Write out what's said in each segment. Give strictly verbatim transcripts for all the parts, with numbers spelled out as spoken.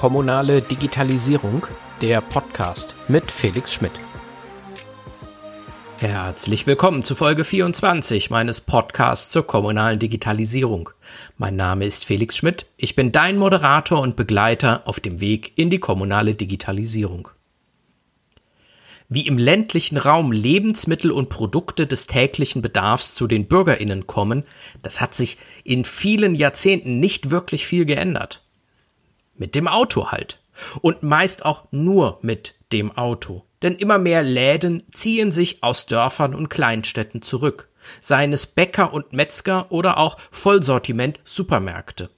kommunale Digitalisierung, der Podcast mit Felix Schmidt. Herzlich willkommen zu Folge vierundzwanzig meines Podcasts zur kommunalen Digitalisierung. Mein Name ist Felix Schmidt, ich bin dein Moderator und Begleiter auf dem Weg in die kommunale Digitalisierung. Wie im ländlichen Raum Lebensmittel und Produkte des täglichen Bedarfs zu den BürgerInnen kommen, das hat sich in vielen Jahrzehnten nicht wirklich viel geändert. Mit dem Auto halt. Und meist auch nur mit dem Auto. Denn immer mehr Läden ziehen sich aus Dörfern und Kleinstädten zurück. Seien es Bäcker und Metzger oder auch Vollsortiment-Supermärkte.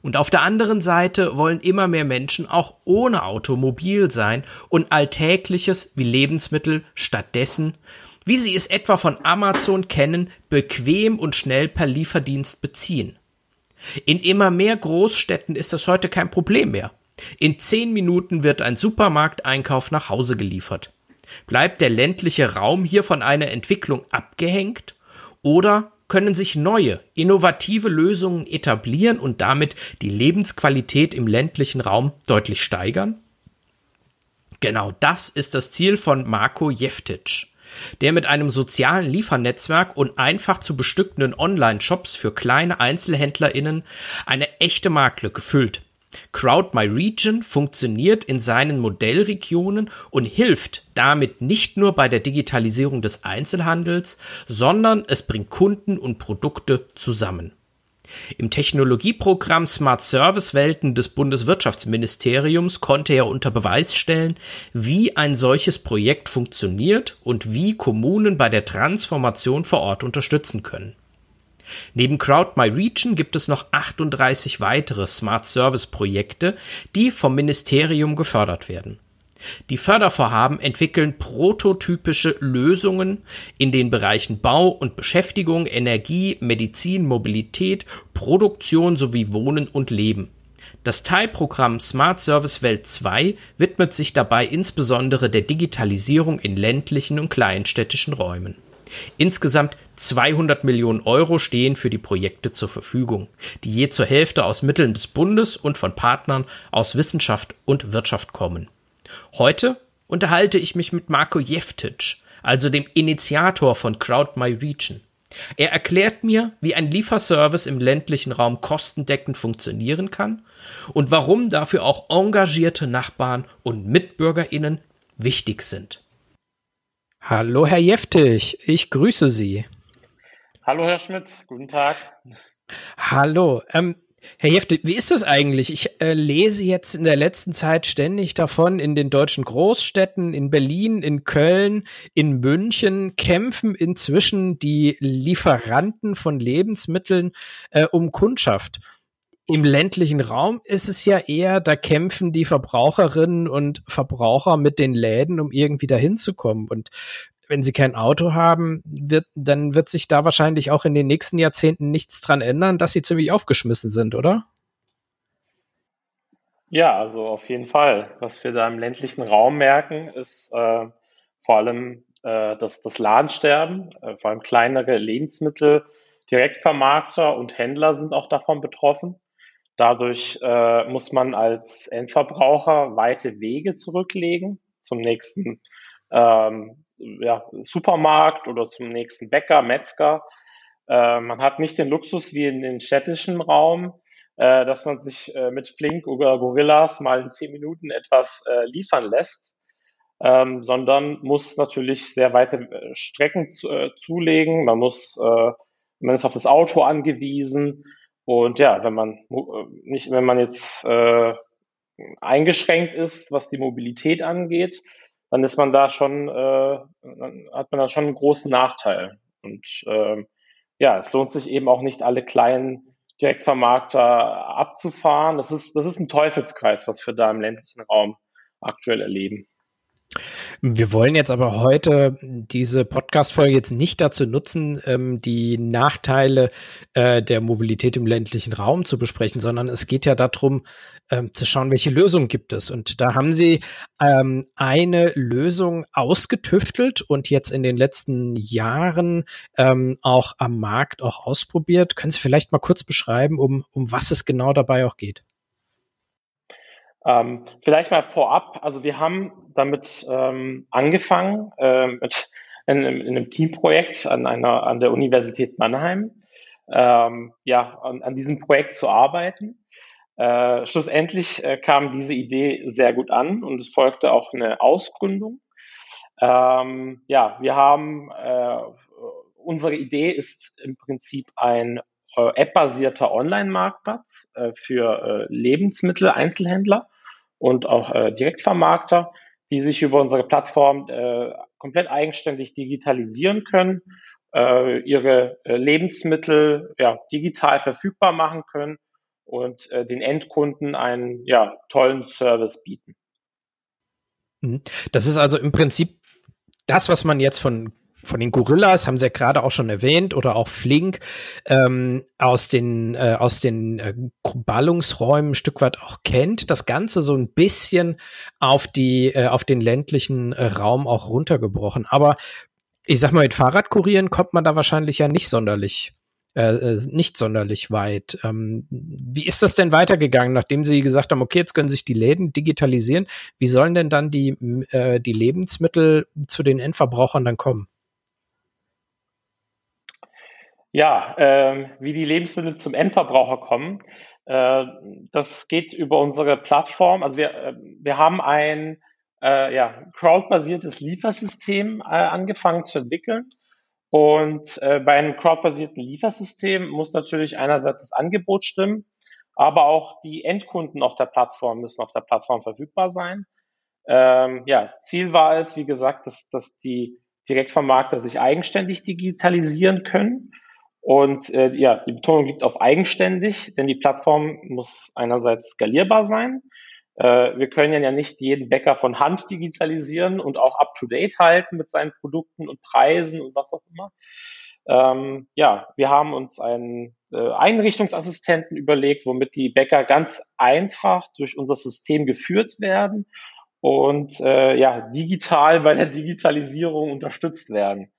Und auf der anderen Seite wollen immer mehr Menschen auch ohne Auto mobil sein und Alltägliches wie Lebensmittel stattdessen, wie sie es etwa von Amazon kennen, bequem und schnell per Lieferdienst beziehen. In immer mehr Großstädten ist das heute kein Problem mehr. In zehn Minuten wird ein Supermarkteinkauf nach Hause geliefert. Bleibt der ländliche Raum hier von einer Entwicklung abgehängt oder können sich neue, innovative Lösungen etablieren und damit die Lebensqualität im ländlichen Raum deutlich steigern? Genau das ist das Ziel von Marco Jeftić, der mit einem sozialen Liefernetzwerk und einfach zu bestückenden Online-Shops für kleine EinzelhändlerInnen eine echte Marktlücke füllt. CrowdMyRegion funktioniert in seinen Modellregionen und hilft damit nicht nur bei der Digitalisierung des Einzelhandels, sondern es bringt Kunden und Produkte zusammen. Im Technologieprogramm Smart Service Welten des Bundeswirtschaftsministeriums konnte er unter Beweis stellen, wie ein solches Projekt funktioniert und wie Kommunen bei der Transformation vor Ort unterstützen können. Neben CrowdMyRegion gibt es noch achtunddreißig weitere Smart-Service-Projekte, die vom Ministerium gefördert werden. Die Fördervorhaben entwickeln prototypische Lösungen in den Bereichen Bau und Beschäftigung, Energie, Medizin, Mobilität, Produktion sowie Wohnen und Leben. Das Teilprogramm Smart Service Welt zwei widmet sich dabei insbesondere der Digitalisierung in ländlichen und kleinstädtischen Räumen. Insgesamt zweihundert Millionen Euro stehen für die Projekte zur Verfügung, die je zur Hälfte aus Mitteln des Bundes und von Partnern aus Wissenschaft und Wirtschaft kommen. Heute unterhalte ich mich mit Marco Jeftić, also dem Initiator von CrowdMyRegion. Er erklärt mir, wie ein Lieferservice im ländlichen Raum kostendeckend funktionieren kann und warum dafür auch engagierte Nachbarn und MitbürgerInnen wichtig sind. Hallo, Herr Jeftić, ich grüße Sie. Hallo, Herr Schmidt, guten Tag. Hallo, ähm, Herr Jeftić, wie ist das eigentlich? Ich äh, lese jetzt in der letzten Zeit ständig davon, in den deutschen Großstädten, in Berlin, in Köln, in München kämpfen inzwischen die Lieferanten von Lebensmitteln äh, um Kundschaft. Im ländlichen Raum ist es ja eher, da kämpfen die Verbraucherinnen und Verbraucher mit den Läden, um irgendwie dahin zu kommen. Und wenn sie kein Auto haben, wird, dann wird sich da wahrscheinlich auch in den nächsten Jahrzehnten nichts dran ändern, dass sie ziemlich aufgeschmissen sind, oder? Ja, also auf jeden Fall. Was wir da im ländlichen Raum merken, ist äh, vor allem äh, das, das Ladensterben, äh, vor allem kleinere Lebensmittel. Direktvermarkter und Händler sind auch davon betroffen. Dadurch äh, muss man als Endverbraucher weite Wege zurücklegen zum nächsten ähm, ja, Supermarkt oder zum nächsten Bäcker, Metzger. Äh, man hat nicht den Luxus wie in den städtischen Raum, äh, dass man sich äh, mit Flink oder Gorillas mal in zehn Minuten etwas äh, liefern lässt, ähm, sondern muss natürlich sehr weite Strecken zu, äh, zulegen. Man muss, äh, man ist auf das Auto angewiesen. Und ja, wenn man nicht, wenn man jetzt äh, eingeschränkt ist, was die Mobilität angeht, dann ist man da schon, äh, hat man da schon einen großen Nachteil. Und äh, ja, es lohnt sich eben auch nicht, alle kleinen Direktvermarkter abzufahren. Das ist, das ist ein Teufelskreis, was wir da im ländlichen Raum aktuell erleben. Wir wollen jetzt aber heute diese Podcast-Folge jetzt nicht dazu nutzen, ähm, die Nachteile äh, der Mobilität im ländlichen Raum zu besprechen, sondern es geht ja darum, ähm, zu schauen, welche Lösung gibt es. Und da haben Sie ähm, eine Lösung ausgetüftelt und jetzt in den letzten Jahren ähm, auch am Markt auch ausprobiert. Können Sie vielleicht mal kurz beschreiben, um, um was es genau dabei auch geht? Ähm, vielleicht mal vorab, also wir haben damit ähm, angefangen äh, mit in, in einem Teamprojekt an einer an der Universität Mannheim, ähm, ja, an, an diesem Projekt zu arbeiten. Äh, schlussendlich äh, kam diese Idee sehr gut an und es folgte auch eine Ausgründung. Ähm, ja, wir haben äh, unsere Idee ist im Prinzip ein äh, app-basierter Online-Marktplatz äh, für äh, Lebensmittel, Einzelhändler und auch äh, Direktvermarkter, die sich über unsere Plattform äh, komplett eigenständig digitalisieren können, äh, ihre äh, Lebensmittel ja, digital verfügbar machen können und äh, den Endkunden einen ja, tollen Service bieten. Das ist also im Prinzip das, was man jetzt von von den Gorillas, haben sie ja gerade auch schon erwähnt, oder auch Flink, ähm, aus den, äh, aus den äh, Ballungsräumen ein Stück weit auch kennt, das Ganze so ein bisschen auf die, äh, auf den ländlichen äh, Raum auch runtergebrochen. Aber ich sag mal, mit Fahrradkurieren kommt man da wahrscheinlich ja nicht sonderlich, äh, nicht sonderlich weit. Ähm, wie ist das denn weitergegangen, nachdem sie gesagt haben, okay, jetzt können sich die Läden digitalisieren, wie sollen denn dann die, äh, die Lebensmittel zu den Endverbrauchern dann kommen? Ja, äh, wie die Lebensmittel zum Endverbraucher kommen, äh, das geht über unsere Plattform. Also wir äh, wir haben ein äh, ja, crowdbasiertes Liefersystem äh, angefangen zu entwickeln. Und äh, bei einem crowdbasierten Liefersystem muss natürlich einerseits das Angebot stimmen, aber auch die Endkunden auf der Plattform müssen auf der Plattform verfügbar sein. Ähm, ja, Ziel war es, wie gesagt, dass, dass die Direktvermarkter sich eigenständig digitalisieren können. Und äh, ja, die Betonung liegt auf eigenständig, denn die Plattform muss einerseits skalierbar sein. Äh, wir können ja nicht jeden Bäcker von Hand digitalisieren und auch up-to-date halten mit seinen Produkten und Preisen und was auch immer. Ähm, ja, wir haben uns einen äh, Einrichtungsassistenten überlegt, womit die Bäcker ganz einfach durch unser System geführt werden und äh, ja, digital bei der Digitalisierung unterstützt werden.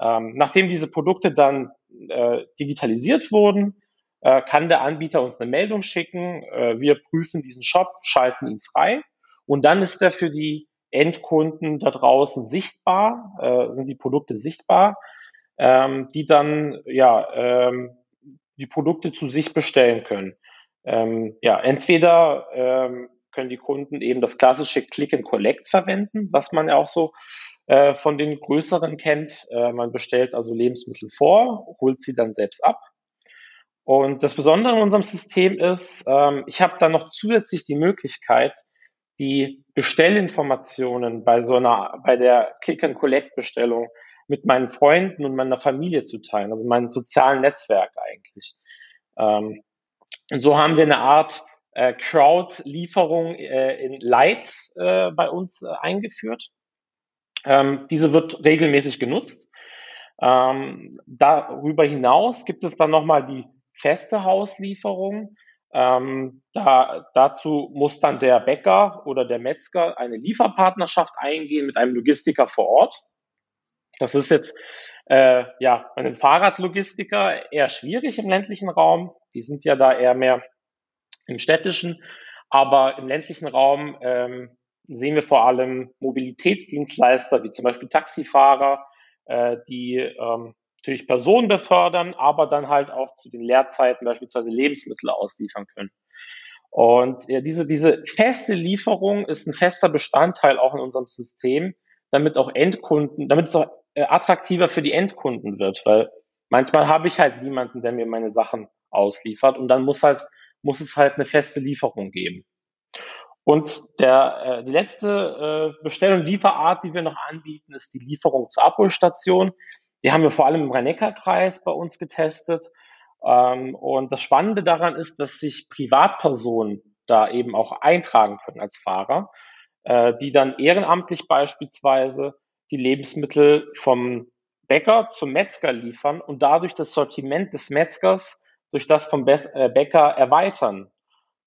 Ähm, nachdem diese Produkte dann äh, digitalisiert wurden, äh, kann der Anbieter uns eine Meldung schicken. Äh, wir prüfen diesen Shop, schalten ihn frei und dann ist er für die Endkunden da draußen sichtbar, äh, sind die Produkte sichtbar, ähm, die dann ja ähm, die Produkte zu sich bestellen können. Ähm, ja, entweder ähm, können die Kunden eben das klassische Click and Collect verwenden, was man ja auch so von den größeren kennt. Man bestellt also Lebensmittel vor, holt sie dann selbst ab. Und das Besondere in unserem System ist, ich habe dann noch zusätzlich die Möglichkeit, die Bestellinformationen bei so einer, bei der Click-and-Collect-Bestellung mit meinen Freunden und meiner Familie zu teilen, also meinem sozialen Netzwerk eigentlich. Und so haben wir eine Art Crowd-Lieferung in Light bei uns eingeführt. Ähm, diese wird regelmäßig genutzt. Ähm, darüber hinaus gibt es dann nochmal die feste Hauslieferung. Ähm, da, dazu muss dann der Bäcker oder der Metzger eine Lieferpartnerschaft eingehen mit einem Logistiker vor Ort. Das ist jetzt äh, ja bei einem Fahrradlogistiker eher schwierig im ländlichen Raum. Die sind ja da eher mehr im städtischen, aber im ländlichen Raum ähm, sehen wir vor allem Mobilitätsdienstleister wie zum Beispiel Taxifahrer, äh, die ähm, natürlich Personen befördern, aber dann halt auch zu den Leerzeiten beispielsweise Lebensmittel ausliefern können. Und äh, diese, diese feste Lieferung ist ein fester Bestandteil auch in unserem System, damit auch Endkunden, damit es auch äh, attraktiver für die Endkunden wird, weil manchmal habe ich halt niemanden, der mir meine Sachen ausliefert und dann muss halt, muss es halt eine feste Lieferung geben. Und der, äh, die letzte äh, Bestell- und Lieferart, die wir noch anbieten, ist die Lieferung zur Abholstation. Die haben wir vor allem im Rhein-Neckar-Kreis bei uns getestet. Ähm, und das Spannende daran ist, dass sich Privatpersonen da eben auch eintragen können als Fahrer, äh, die dann ehrenamtlich beispielsweise die Lebensmittel vom Bäcker zum Metzger liefern und dadurch das Sortiment des Metzgers durch das vom Be- äh, Bäcker erweitern.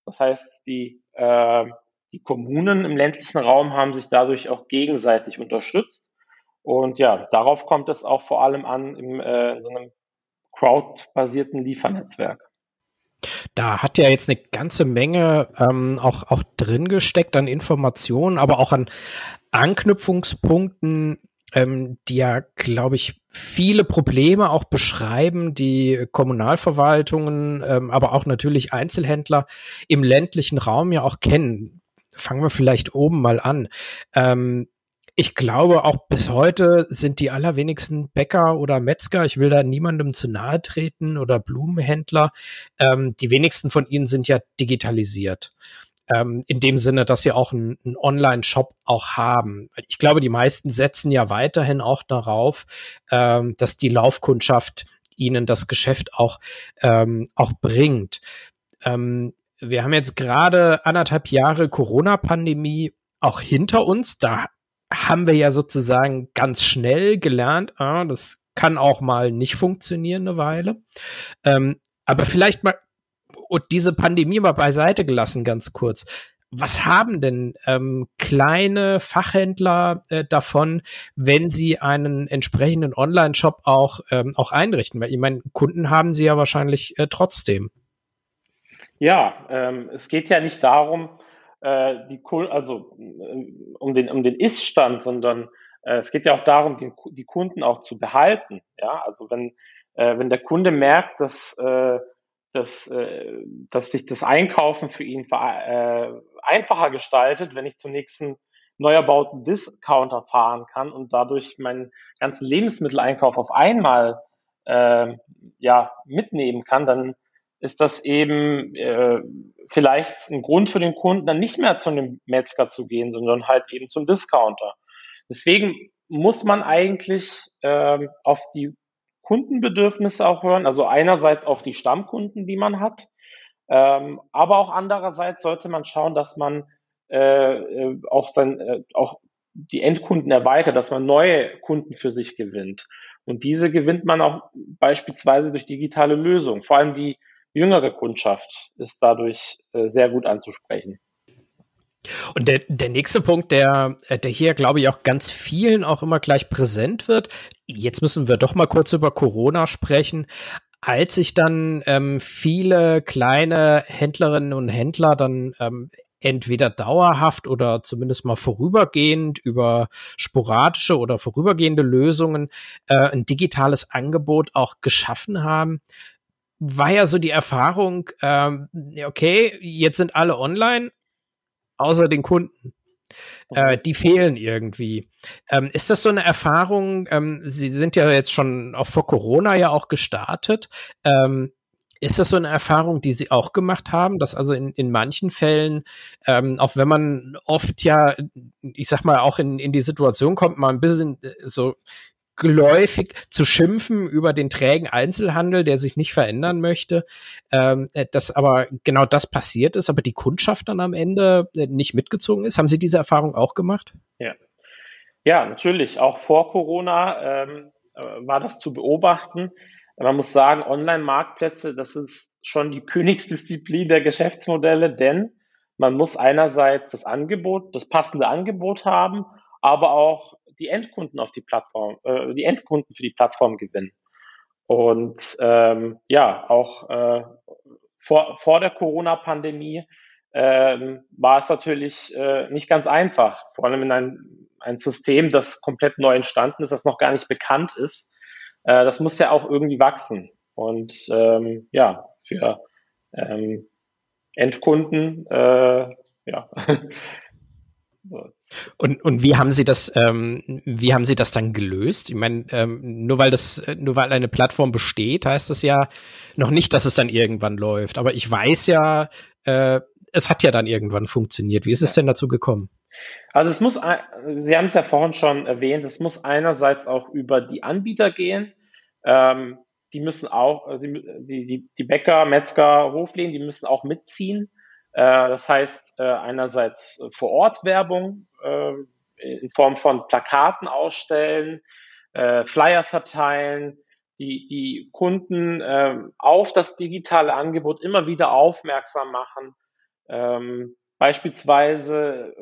Das heißt, die äh, Die Kommunen im ländlichen Raum haben sich dadurch auch gegenseitig unterstützt. Und ja, darauf kommt es auch vor allem an, in äh, so einem crowdbasierten Liefernetzwerk. Da hat ja jetzt eine ganze Menge ähm, auch, auch drin gesteckt an Informationen, aber auch an Anknüpfungspunkten, ähm, die ja, glaube ich, viele Probleme auch beschreiben, die Kommunalverwaltungen, ähm, aber auch natürlich Einzelhändler im ländlichen Raum ja auch kennen. Fangen wir vielleicht oben mal an. Ähm, ich glaube, auch bis heute sind die allerwenigsten Bäcker oder Metzger, ich will da niemandem zu nahe treten, oder Blumenhändler, ähm, die wenigsten von ihnen sind ja digitalisiert. Ähm, in dem Sinne, dass sie auch einen, einen Online-Shop auch haben. Ich glaube, die meisten setzen ja weiterhin auch darauf, ähm, dass die Laufkundschaft ihnen das Geschäft auch, ähm, auch bringt. Ähm, wir haben jetzt gerade anderthalb Jahre Corona-Pandemie auch hinter uns. Da haben wir ja sozusagen ganz schnell gelernt, ah, das kann auch mal nicht funktionieren eine Weile. Ähm, aber vielleicht mal und diese Pandemie mal beiseite gelassen, ganz kurz. Was haben denn ähm, kleine Fachhändler äh, davon, wenn sie einen entsprechenden Online-Shop auch, ähm, auch einrichten? Weil ich meine, Kunden haben sie ja wahrscheinlich äh, trotzdem. Ja, ähm, es geht ja nicht darum, äh, die Kuh, also äh, um den, um den Ist-Stand, sondern äh, es geht ja auch darum, den, die Kunden auch zu behalten. Ja, also wenn, äh, wenn der Kunde merkt, dass äh, Dass, dass sich das Einkaufen für ihn einfacher gestaltet, wenn ich zum nächsten neu erbauten Discounter fahren kann und dadurch meinen ganzen Lebensmitteleinkauf auf einmal äh, ja, mitnehmen kann, dann ist das eben äh, vielleicht ein Grund für den Kunden, dann nicht mehr zu einem Metzger zu gehen, sondern halt eben zum Discounter. Deswegen muss man eigentlich äh, auf die Kundenbedürfnisse auch hören, also einerseits auf die Stammkunden, die man hat, ähm, aber auch andererseits sollte man schauen, dass man äh, auch, sein, äh, auch die Endkunden erweitert, dass man neue Kunden für sich gewinnt. Und diese gewinnt man auch beispielsweise durch digitale Lösungen. Vor allem die jüngere Kundschaft ist dadurch äh, sehr gut anzusprechen. Und der, der nächste Punkt, der, der hier, glaube ich, auch ganz vielen auch immer gleich präsent wird, jetzt müssen wir doch mal kurz über Corona sprechen, als sich dann ähm, viele kleine Händlerinnen und Händler dann ähm, entweder dauerhaft oder zumindest mal vorübergehend über sporadische oder vorübergehende Lösungen äh, ein digitales Angebot auch geschaffen haben, war ja so die Erfahrung, ähm, okay, jetzt sind alle online, außer den Kunden. Äh, die fehlen irgendwie. Ähm, ist das so eine Erfahrung? Ähm, Sie sind ja jetzt schon auch vor Corona ja auch gestartet. Ähm, ist das so eine Erfahrung, die Sie auch gemacht haben, dass also in, in manchen Fällen, ähm, auch wenn man oft ja, ich sag mal, auch in, in die Situation kommt, mal ein bisschen so geläufig zu schimpfen über den trägen Einzelhandel, der sich nicht verändern möchte, ähm, dass aber genau das passiert ist, aber die Kundschaft dann am Ende nicht mitgezogen ist. Haben Sie diese Erfahrung auch gemacht? Ja, ja, natürlich. Auch vor Corona ähm, war das zu beobachten. Man muss sagen, Online-Marktplätze, das ist schon die Königsdisziplin der Geschäftsmodelle, denn man muss einerseits das Angebot, das passende Angebot haben, aber auch die Endkunden auf die Plattform, äh, die Endkunden für die Plattform gewinnen. Und ähm, ja, auch äh, vor, vor der Corona-Pandemie äh, war es natürlich äh, nicht ganz einfach, vor allem in einem ein System, das komplett neu entstanden ist, das noch gar nicht bekannt ist. Äh, das muss ja auch irgendwie wachsen. Und ähm, ja, für ähm, Endkunden, äh, ja. So. Und, und wie haben Sie das, ähm, wie haben Sie das dann gelöst? Ich meine, ähm, nur weil das, nur weil eine Plattform besteht, heißt das ja noch nicht, dass es dann irgendwann läuft. Aber ich weiß ja, äh, es hat ja dann irgendwann funktioniert. Wie ist es denn dazu gekommen? Also es muss, Sie haben es ja vorhin schon erwähnt, es muss einerseits auch über die Anbieter gehen. Ähm, die müssen auch, die, die, die Bäcker, Metzger, Hofläden, die müssen auch mitziehen. Das heißt, einerseits vor Ort Werbung in Form von Plakaten ausstellen, Flyer verteilen, die, die Kunden auf das digitale Angebot immer wieder aufmerksam machen, beispielsweise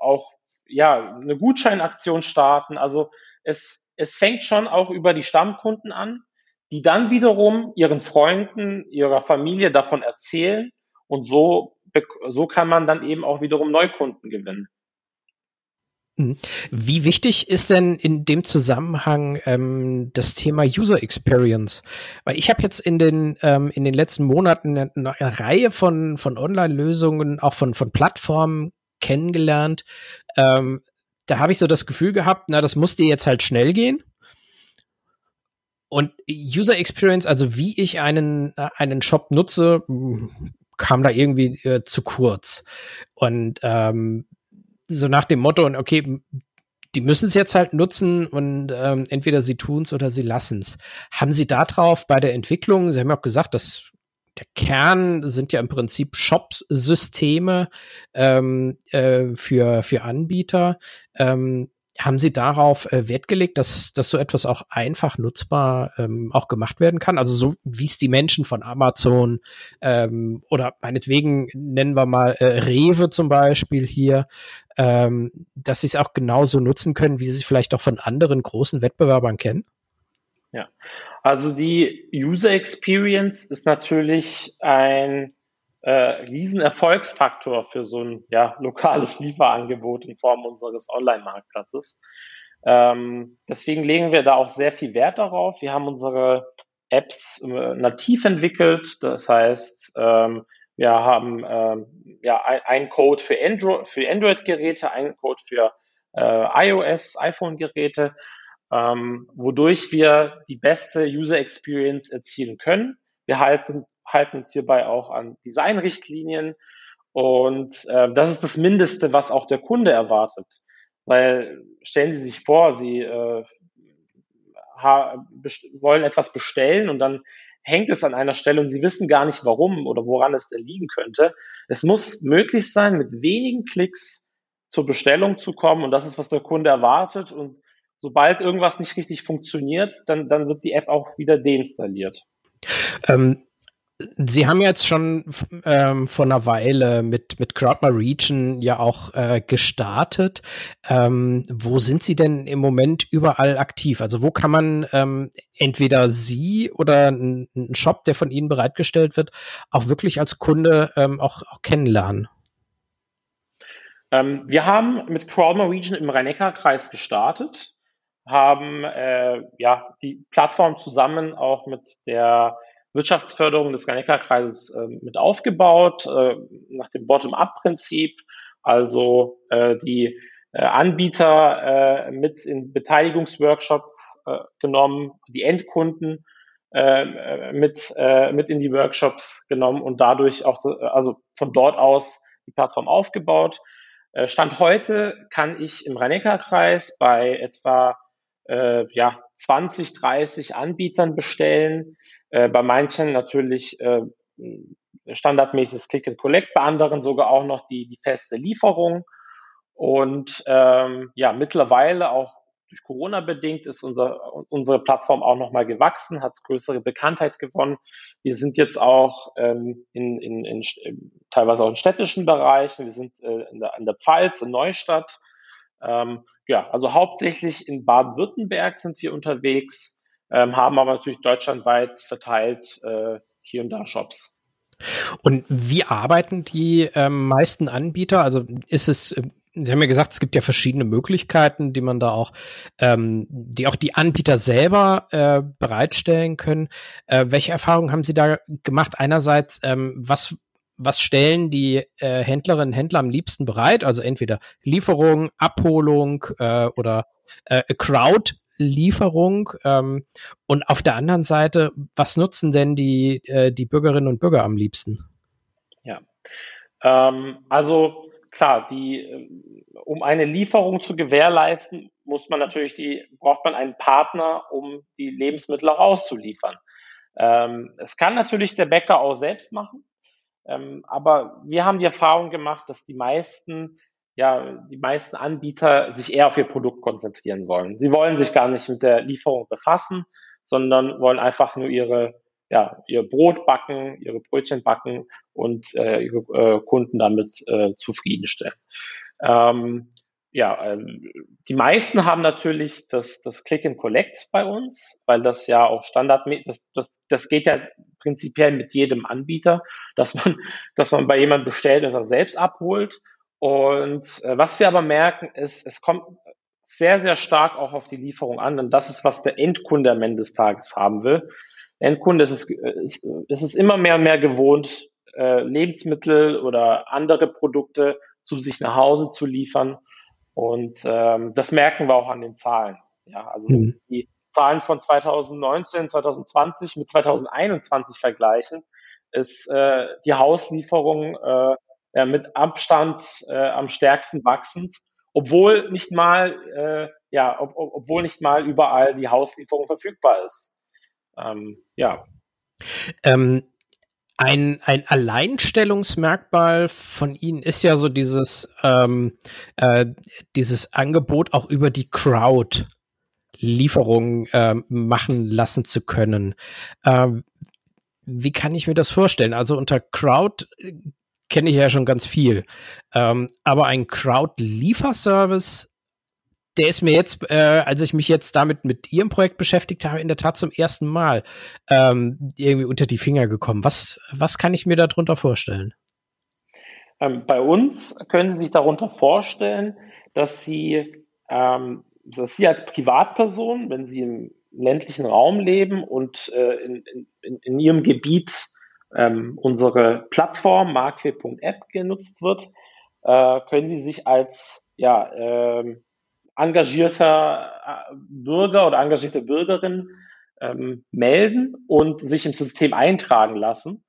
auch ja eine Gutscheinaktion starten. Also es, es fängt schon auch über die Stammkunden an, die dann wiederum ihren Freunden, ihrer Familie davon erzählen und so, so kann man dann eben auch wiederum Neukunden gewinnen. Wie wichtig ist denn in dem Zusammenhang ähm, das Thema User Experience? Weil ich habe jetzt in den ähm, in den letzten Monaten eine, eine Reihe von von Online-Lösungen, auch von von Plattformen kennengelernt. Ähm, da habe ich so das Gefühl gehabt, na, das muss dir jetzt halt schnell gehen. Und User Experience, also wie ich einen einen Shop nutze, kam da irgendwie äh, zu kurz. Und ähm, so nach dem Motto, und okay, die müssen es jetzt halt nutzen und ähm, entweder sie tun es oder sie lassen es. Haben Sie darauf bei der Entwicklung, Sie haben ja auch gesagt, dass der Kern sind ja im Prinzip Shop-Systeme ähm, äh, für, für Anbieter. Ähm, haben Sie darauf äh, Wert gelegt, dass, dass so etwas auch einfach nutzbar ähm, auch gemacht werden kann? Also so wie es die Menschen von Amazon ähm, oder meinetwegen nennen wir mal äh, Rewe zum Beispiel hier, ähm, dass sie es auch genauso nutzen können, wie sie es vielleicht auch von anderen großen Wettbewerbern kennen? Ja, also die User Experience ist natürlich ein äh, Riesenerfolgsfaktor für so ein ja, lokales Lieferangebot in Form unseres Online-Marktplatzes. Ähm, deswegen legen wir da auch sehr viel Wert darauf. Wir haben unsere Apps äh, nativ entwickelt, das heißt, ähm, wir haben ähm, ja einen Code für, Andro- für Android-Geräte, einen Code für äh, iOS, iPhone-Geräte, ähm, wodurch wir die beste User Experience erzielen können. Wir halten halten uns hierbei auch an Designrichtlinien und äh, das ist das Mindeste, was auch der Kunde erwartet, weil stellen Sie sich vor, Sie äh, ha- best- wollen etwas bestellen und dann hängt es an einer Stelle und Sie wissen gar nicht, warum oder woran es denn liegen könnte. Es muss möglich sein, mit wenigen Klicks zur Bestellung zu kommen und das ist, was der Kunde erwartet und sobald irgendwas nicht richtig funktioniert, dann, dann wird die App auch wieder deinstalliert. Ähm. Sie haben jetzt schon ähm, vor einer Weile mit, mit CrowdMyRegion ja auch äh, gestartet. Ähm, wo sind Sie denn im Moment überall aktiv? Also wo kann man ähm, entweder Sie oder einen Shop, der von Ihnen bereitgestellt wird, auch wirklich als Kunde ähm, auch, auch kennenlernen? Ähm, wir haben mit CrowdMyRegion im Rhein-Neckar-Kreis gestartet, haben äh, ja, die Plattform zusammen auch mit der Wirtschaftsförderung des Rhein-Neckar-Kreises äh, mit aufgebaut, äh, nach dem Bottom-up-Prinzip, also äh, die äh, Anbieter äh, mit in Beteiligungsworkshops äh, genommen, die Endkunden äh, mit, äh, mit in die Workshops genommen und dadurch auch, also von dort aus die Plattform aufgebaut. Äh, Stand heute kann ich im Rhein-Neckar-Kreis bei etwa äh, ja, zwanzig, dreißig Anbietern bestellen. Äh, bei manchen natürlich äh, standardmäßiges Click and Collect, bei anderen sogar auch noch die, die feste Lieferung. Und ähm, ja, mittlerweile auch durch Corona bedingt ist unser, unsere Plattform auch nochmal gewachsen, hat größere Bekanntheit gewonnen. Wir sind jetzt auch ähm, in, in, in, teilweise auch in städtischen Bereichen. Wir sind äh, in der, in der Pfalz, in Neustadt. Ähm, ja, also hauptsächlich in Baden-Württemberg sind wir unterwegs. Ähm, haben aber natürlich deutschlandweit verteilt äh, hier und da Shops. Und wie arbeiten die ähm, meisten Anbieter? Also ist es, äh, Sie haben ja gesagt, es gibt ja verschiedene Möglichkeiten, die man da auch, ähm, die auch die Anbieter selber äh, bereitstellen können. Äh, welche Erfahrungen haben Sie da gemacht? Einerseits, ähm, was Was stellen die äh, Händlerinnen und Händler am liebsten bereit? Also entweder Lieferung, Abholung äh, oder äh, Crowd. Lieferung ähm, und auf der anderen Seite, was nutzen denn die, äh, die Bürgerinnen und Bürger am liebsten? Ja, ähm, also klar, die, um eine Lieferung zu gewährleisten, muss man natürlich die, braucht man einen Partner, um die Lebensmittel auch auszuliefern. Ähm, es kann natürlich der Bäcker auch selbst machen, ähm, aber wir haben die Erfahrung gemacht, dass die meisten ja, die meisten Anbieter sich eher auf ihr Produkt konzentrieren wollen. Sie wollen sich gar nicht mit der Lieferung befassen, sondern wollen einfach nur ihre, ja, ihr Brot backen, ihre Brötchen backen und äh, ihre äh, Kunden damit äh, zufriedenstellen. Ähm, ja, die meisten haben natürlich das, das Click and Collect bei uns, weil das ja auch Standard, das, das, das geht ja prinzipiell mit jedem Anbieter, dass man, dass man bei jemandem bestellt und das selbst abholt. Und äh, was wir aber merken, ist, es kommt sehr, sehr stark auch auf die Lieferung an, denn das ist, was der Endkunde am Ende des Tages haben will. Der Endkunde ist es, ist, ist es immer mehr und mehr gewohnt, äh, Lebensmittel oder andere Produkte zu sich nach Hause zu liefern. Und ähm, das merken wir auch an den Zahlen. Ja, also mhm. die Zahlen von zweitausendneunzehn, zweitausendzwanzig mit zweitausendeinundzwanzig vergleichen, ist äh, die Hauslieferung äh, ja, mit Abstand äh, am stärksten wachsend, obwohl nicht mal äh, ja, ob, ob, obwohl nicht mal überall die Hauslieferung verfügbar ist. Ähm, ja. Ähm. Ein, ein Alleinstellungsmerkmal von Ihnen ist ja so dieses, ähm, äh, dieses Angebot, auch über die Crowd Lieferungen äh, machen lassen zu können. Ähm, wie kann ich mir das vorstellen? Also unter Crowd kenne ich ja schon ganz viel, ähm, aber ein Crowd-Lieferservice, der ist mir jetzt, äh, als ich mich jetzt damit mit Ihrem Projekt beschäftigt habe, in der Tat zum ersten Mal ähm, irgendwie unter die Finger gekommen. Was, was kann ich mir darunter vorstellen? Ähm, bei uns können Sie sich darunter vorstellen, dass Sie, ähm, dass Sie als Privatperson, wenn Sie im ländlichen Raum leben und äh, in, in, in Ihrem Gebiet ähm, unsere Plattform markweb punkt app genutzt wird, äh, können Sie sich als ja, ähm, engagierter Bürger oder engagierte Bürgerin ähm, melden und sich im System eintragen lassen.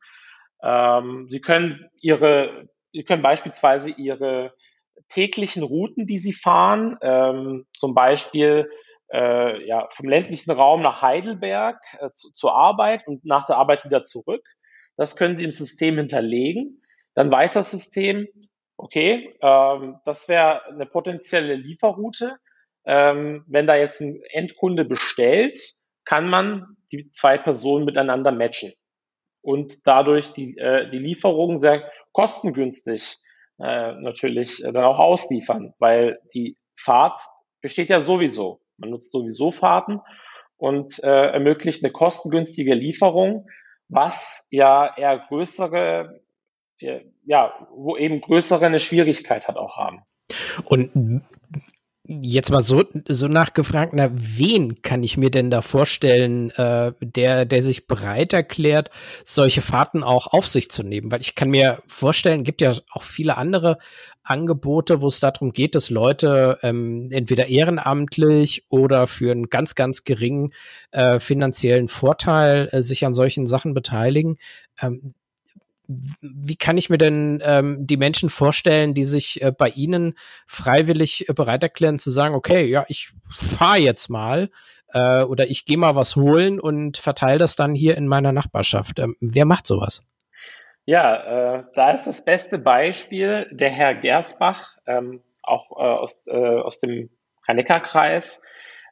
Ähm, Sie können ihre, Sie können beispielsweise ihre täglichen Routen, die Sie fahren, ähm, zum Beispiel äh, ja, vom ländlichen Raum nach Heidelberg äh, zu, zur Arbeit und nach der Arbeit wieder zurück. Das können Sie im System hinterlegen. Dann weiß das System, okay, ähm, das wäre eine potenzielle Lieferroute. Ähm, wenn da jetzt ein Endkunde bestellt, kann man die zwei Personen miteinander matchen und dadurch die, äh, die Lieferung sehr kostengünstig äh, natürlich äh, dann auch ausliefern, weil die Fahrt besteht ja sowieso. Man nutzt sowieso Fahrten und äh, ermöglicht eine kostengünstige Lieferung, was ja eher größere ja, wo eben größere eine Schwierigkeit hat auch haben. Und jetzt mal so, so nachgefragt, na, wen kann ich mir denn da vorstellen, äh, der, der sich bereit erklärt, solche Fahrten auch auf sich zu nehmen? Weil ich kann mir vorstellen, gibt ja auch viele andere Angebote, wo es darum geht, dass Leute ähm, entweder ehrenamtlich oder für einen ganz, ganz geringen äh, finanziellen Vorteil äh, sich an solchen Sachen beteiligen. Ähm, Wie kann ich mir denn ähm, die Menschen vorstellen, die sich äh, bei Ihnen freiwillig äh, bereit erklären zu sagen, okay, ja, ich fahre jetzt mal äh, oder ich gehe mal was holen und verteile das dann hier in meiner Nachbarschaft? Ähm, wer macht sowas? Ja, äh, da ist das beste Beispiel der Herr Gersbach, ähm, auch äh, aus, äh, aus dem Rhein-Neckar-Kreis,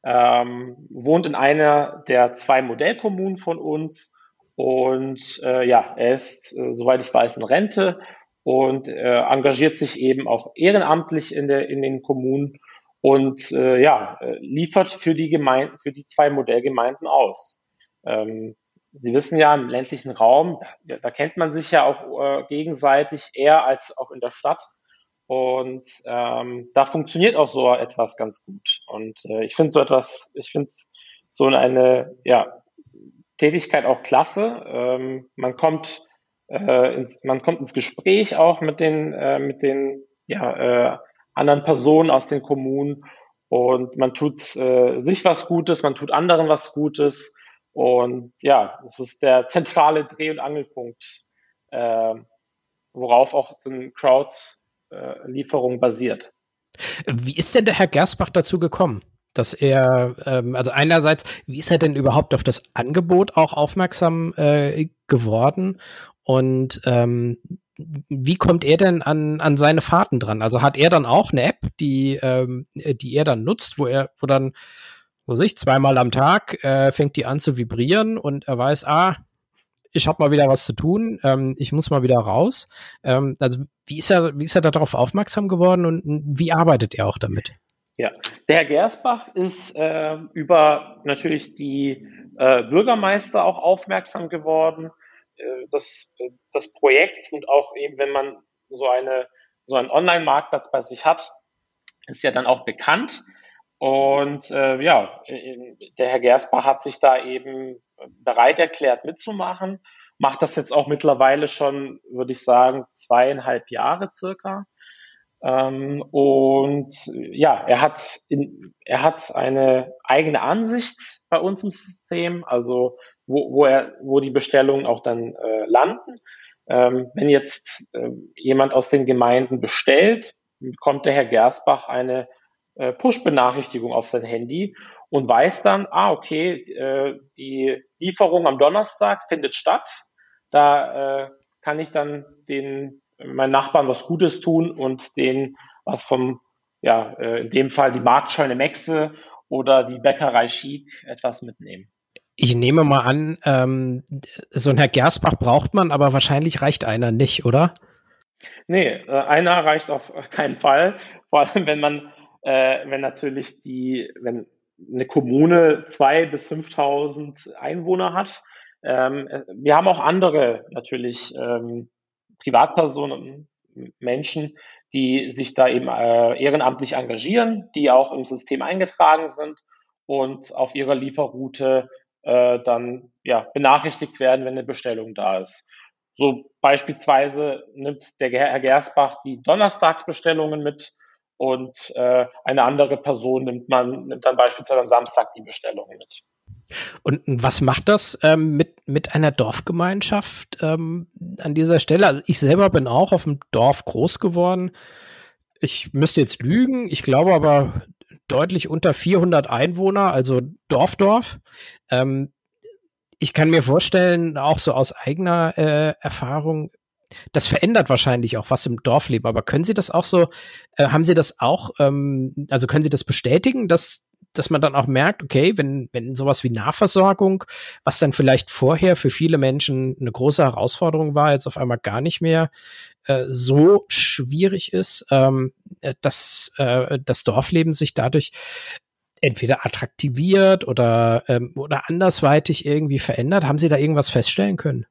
ähm, wohnt in einer der zwei Modellkommunen von uns. Und äh, ja, er ist, äh, soweit ich weiß, in Rente und äh, engagiert sich eben auch ehrenamtlich in der in den Kommunen und äh, ja, äh, liefert für die Gemeinden, für die zwei Modellgemeinden aus. Ähm, Sie wissen ja, im ländlichen Raum, da, da kennt man sich ja auch äh, gegenseitig eher als auch in der Stadt. Und ähm, da funktioniert auch so etwas ganz gut. Und äh, ich finde so etwas, ich finde so eine, ja, Tätigkeit auch klasse. Ähm, man kommt, äh, ins, man kommt ins Gespräch auch mit den, äh, mit den ja, äh, anderen Personen aus den Kommunen und man tut äh, sich was Gutes, man tut anderen was Gutes und ja, das ist der zentrale Dreh- und Angelpunkt, äh, worauf auch so eine Crowd-Lieferung basiert. Wie ist denn der Herr Gersbach dazu gekommen? Dass er, ähm, also einerseits, wie ist er denn überhaupt auf das Angebot auch aufmerksam äh, geworden und ähm, wie kommt er denn an, an seine Fahrten dran? Also hat er dann auch eine App, die, ähm, die er dann nutzt, wo er, wo dann, wo sich zweimal am Tag äh, fängt die an zu vibrieren und er weiß, ah, ich habe mal wieder was zu tun, ähm, ich muss mal wieder raus. Ähm, also wie ist er, wie ist er darauf aufmerksam geworden und wie arbeitet er auch damit? Ja, der Herr Gersbach ist äh, über natürlich die äh, Bürgermeister auch aufmerksam geworden. Äh, das, das Projekt und auch eben, wenn man so eine so einen Online-Marktplatz bei sich hat, ist ja dann auch bekannt. Und äh, ja, der Herr Gersbach hat sich da eben bereit erklärt, mitzumachen. Macht das jetzt auch mittlerweile schon, würde ich sagen, zweieinhalb Jahre circa. Ähm, und ja, er hat in, er hat eine eigene Ansicht bei uns im System, also wo, wo er, wo die Bestellungen auch dann äh, landen. Ähm, wenn jetzt äh, jemand aus den Gemeinden bestellt, bekommt der Herr Gersbach eine äh, Push-Benachrichtigung auf sein Handy und weiß dann, ah, okay, äh, die Lieferung am Donnerstag findet statt. Da äh, kann ich dann den meinen Nachbarn was Gutes tun und denen was vom, ja, äh, in dem Fall die Marktscheune Mexe oder die Bäckerei Schiek etwas mitnehmen. Ich nehme mal an, ähm, so ein Herr Gersbach braucht man, aber wahrscheinlich reicht einer nicht, oder? Nee, äh, einer reicht auf keinen Fall. Vor allem, wenn man, äh, wenn natürlich die, wenn eine Kommune zweitausend bis fünftausend Einwohner hat. Ähm, wir haben auch andere natürlich ähm, Privatpersonen, Menschen, die sich da eben äh, ehrenamtlich engagieren, die auch im System eingetragen sind und auf ihrer Lieferroute äh, dann ja, benachrichtigt werden, wenn eine Bestellung da ist. So beispielsweise nimmt der Herr Gersbach die Donnerstagsbestellungen mit und äh, eine andere Person nimmt, man, nimmt dann beispielsweise am Samstag die Bestellungen mit. Und was macht das ähm, mit, mit einer Dorfgemeinschaft ähm, an dieser Stelle? Also ich selber bin auch auf dem Dorf groß geworden. Ich müsste jetzt lügen, ich glaube aber deutlich unter vierhundert Einwohner, also Dorfdorf. Ähm, ich kann mir vorstellen, auch so aus eigener äh, Erfahrung, das verändert wahrscheinlich auch was im Dorfleben. Aber können Sie das auch so, äh, haben Sie das auch, ähm, also können Sie das bestätigen, dass dass man dann auch merkt, okay, wenn, wenn sowas wie Nahversorgung, was dann vielleicht vorher für viele Menschen eine große Herausforderung war, jetzt auf einmal gar nicht mehr äh, so schwierig ist, ähm, dass äh, das Dorfleben sich dadurch entweder attraktiviert oder, ähm, oder andersweitig irgendwie verändert. Haben Sie da irgendwas feststellen können?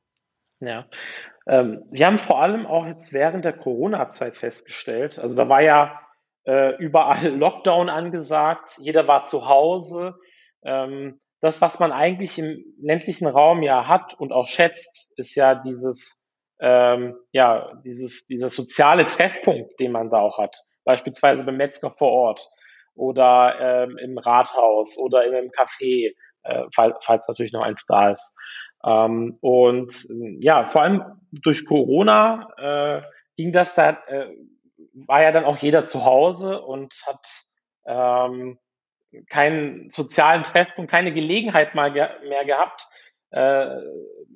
Ja, ähm, wir haben vor allem auch jetzt während der Corona-Zeit festgestellt, also da war ja überall Lockdown angesagt, jeder war zu Hause. Das, was man eigentlich im ländlichen Raum ja hat und auch schätzt, ist ja dieses, ähm, ja, dieses, dieser soziale Treffpunkt, den man da auch hat. Beispielsweise beim Metzger vor Ort oder ähm, im Rathaus oder in einem Café, äh, falls natürlich noch eins da ist. Ähm, und ja, vor allem durch Corona äh, ging das da, äh, war ja dann auch jeder zu Hause und hat ähm, keinen sozialen Treffpunkt, keine Gelegenheit mal ge- mehr gehabt, äh,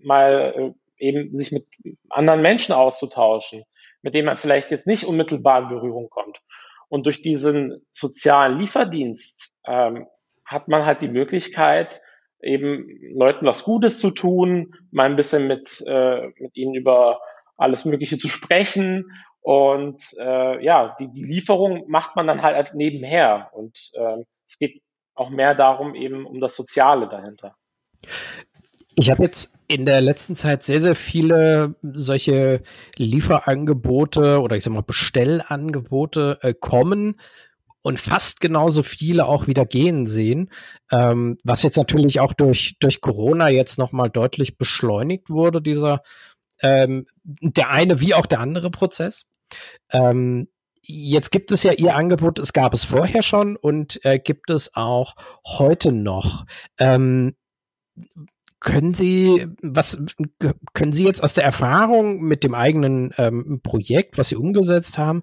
mal äh, eben sich mit anderen Menschen auszutauschen, mit denen man vielleicht jetzt nicht unmittelbar in Berührung kommt. Und durch diesen sozialen Lieferdienst ähm, hat man halt die Möglichkeit, eben Leuten was Gutes zu tun, mal ein bisschen mit, äh, mit ihnen über alles Mögliche zu sprechen. Und äh, ja, die, die Lieferung macht man dann halt nebenher. Und äh, es geht auch mehr darum, eben um das Soziale dahinter. Ich habe jetzt in der letzten Zeit sehr, sehr viele solche Lieferangebote oder ich sag mal Bestellangebote äh, kommen und fast genauso viele auch wieder gehen sehen, ähm, was jetzt natürlich auch durch, durch Corona jetzt nochmal deutlich beschleunigt wurde, dieser Ähm, der eine wie auch der andere Prozess. Ähm, jetzt gibt es ja Ihr Angebot, es gab es vorher schon und äh, gibt es auch heute noch. Ähm, können Sie, was können Sie jetzt aus der Erfahrung mit dem eigenen ähm, Projekt, was Sie umgesetzt haben,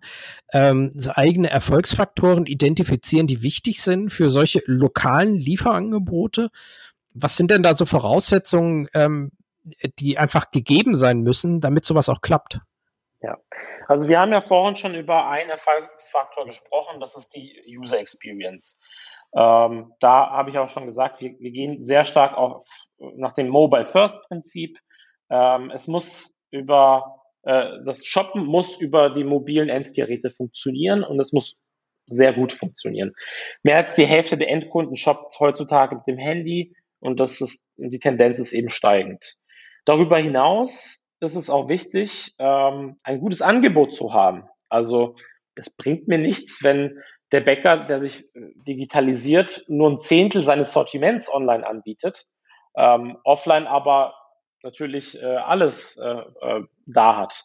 ähm, so eigene Erfolgsfaktoren identifizieren, die wichtig sind für solche lokalen Lieferangebote? Was sind denn da so Voraussetzungen, ähm, die einfach gegeben sein müssen, damit sowas auch klappt? Ja, also wir haben ja vorhin schon über einen Erfolgsfaktor gesprochen, das ist die User Experience. Ähm, da habe ich auch schon gesagt, wir, wir gehen sehr stark auf, nach dem Mobile-First-Prinzip. Ähm, es muss über, äh, das Shoppen muss über die mobilen Endgeräte funktionieren und es muss sehr gut funktionieren. Mehr als die Hälfte der Endkunden shoppt heutzutage mit dem Handy und das ist, die Tendenz ist eben steigend. Darüber hinaus ist es auch wichtig, ähm, ein gutes Angebot zu haben. Also es bringt mir nichts, wenn der Bäcker, der sich digitalisiert, nur ein Zehntel seines Sortiments online anbietet, ähm, offline aber natürlich äh, alles äh, äh, da hat.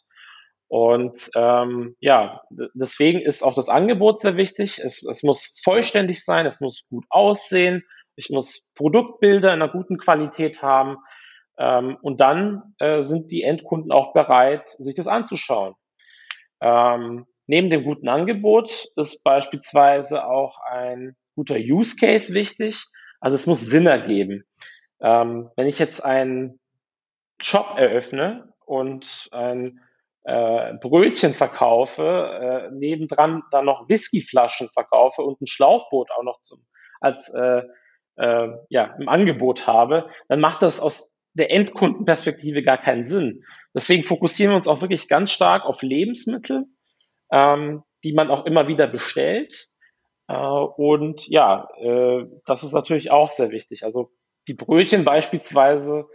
Und ähm, ja, d- deswegen ist auch das Angebot sehr wichtig. Es, es muss vollständig sein, es muss gut aussehen, ich muss Produktbilder in einer guten Qualität haben ähm, und dann äh, sind die Endkunden auch bereit, sich das anzuschauen. Ähm, Neben dem guten Angebot ist beispielsweise auch ein guter Use Case wichtig. Also es muss Sinn ergeben. Ähm, wenn ich jetzt einen Shop eröffne und ein äh, Brötchen verkaufe, äh, nebendran dann noch Whiskyflaschen verkaufe und ein Schlauchboot auch noch zum, als äh, äh, ja, im Angebot habe, dann macht das aus der Endkundenperspektive gar keinen Sinn. Deswegen fokussieren wir uns auch wirklich ganz stark auf Lebensmittel, die man auch immer wieder bestellt. Und ja, das ist natürlich auch sehr wichtig. Also die Brötchen beispielsweise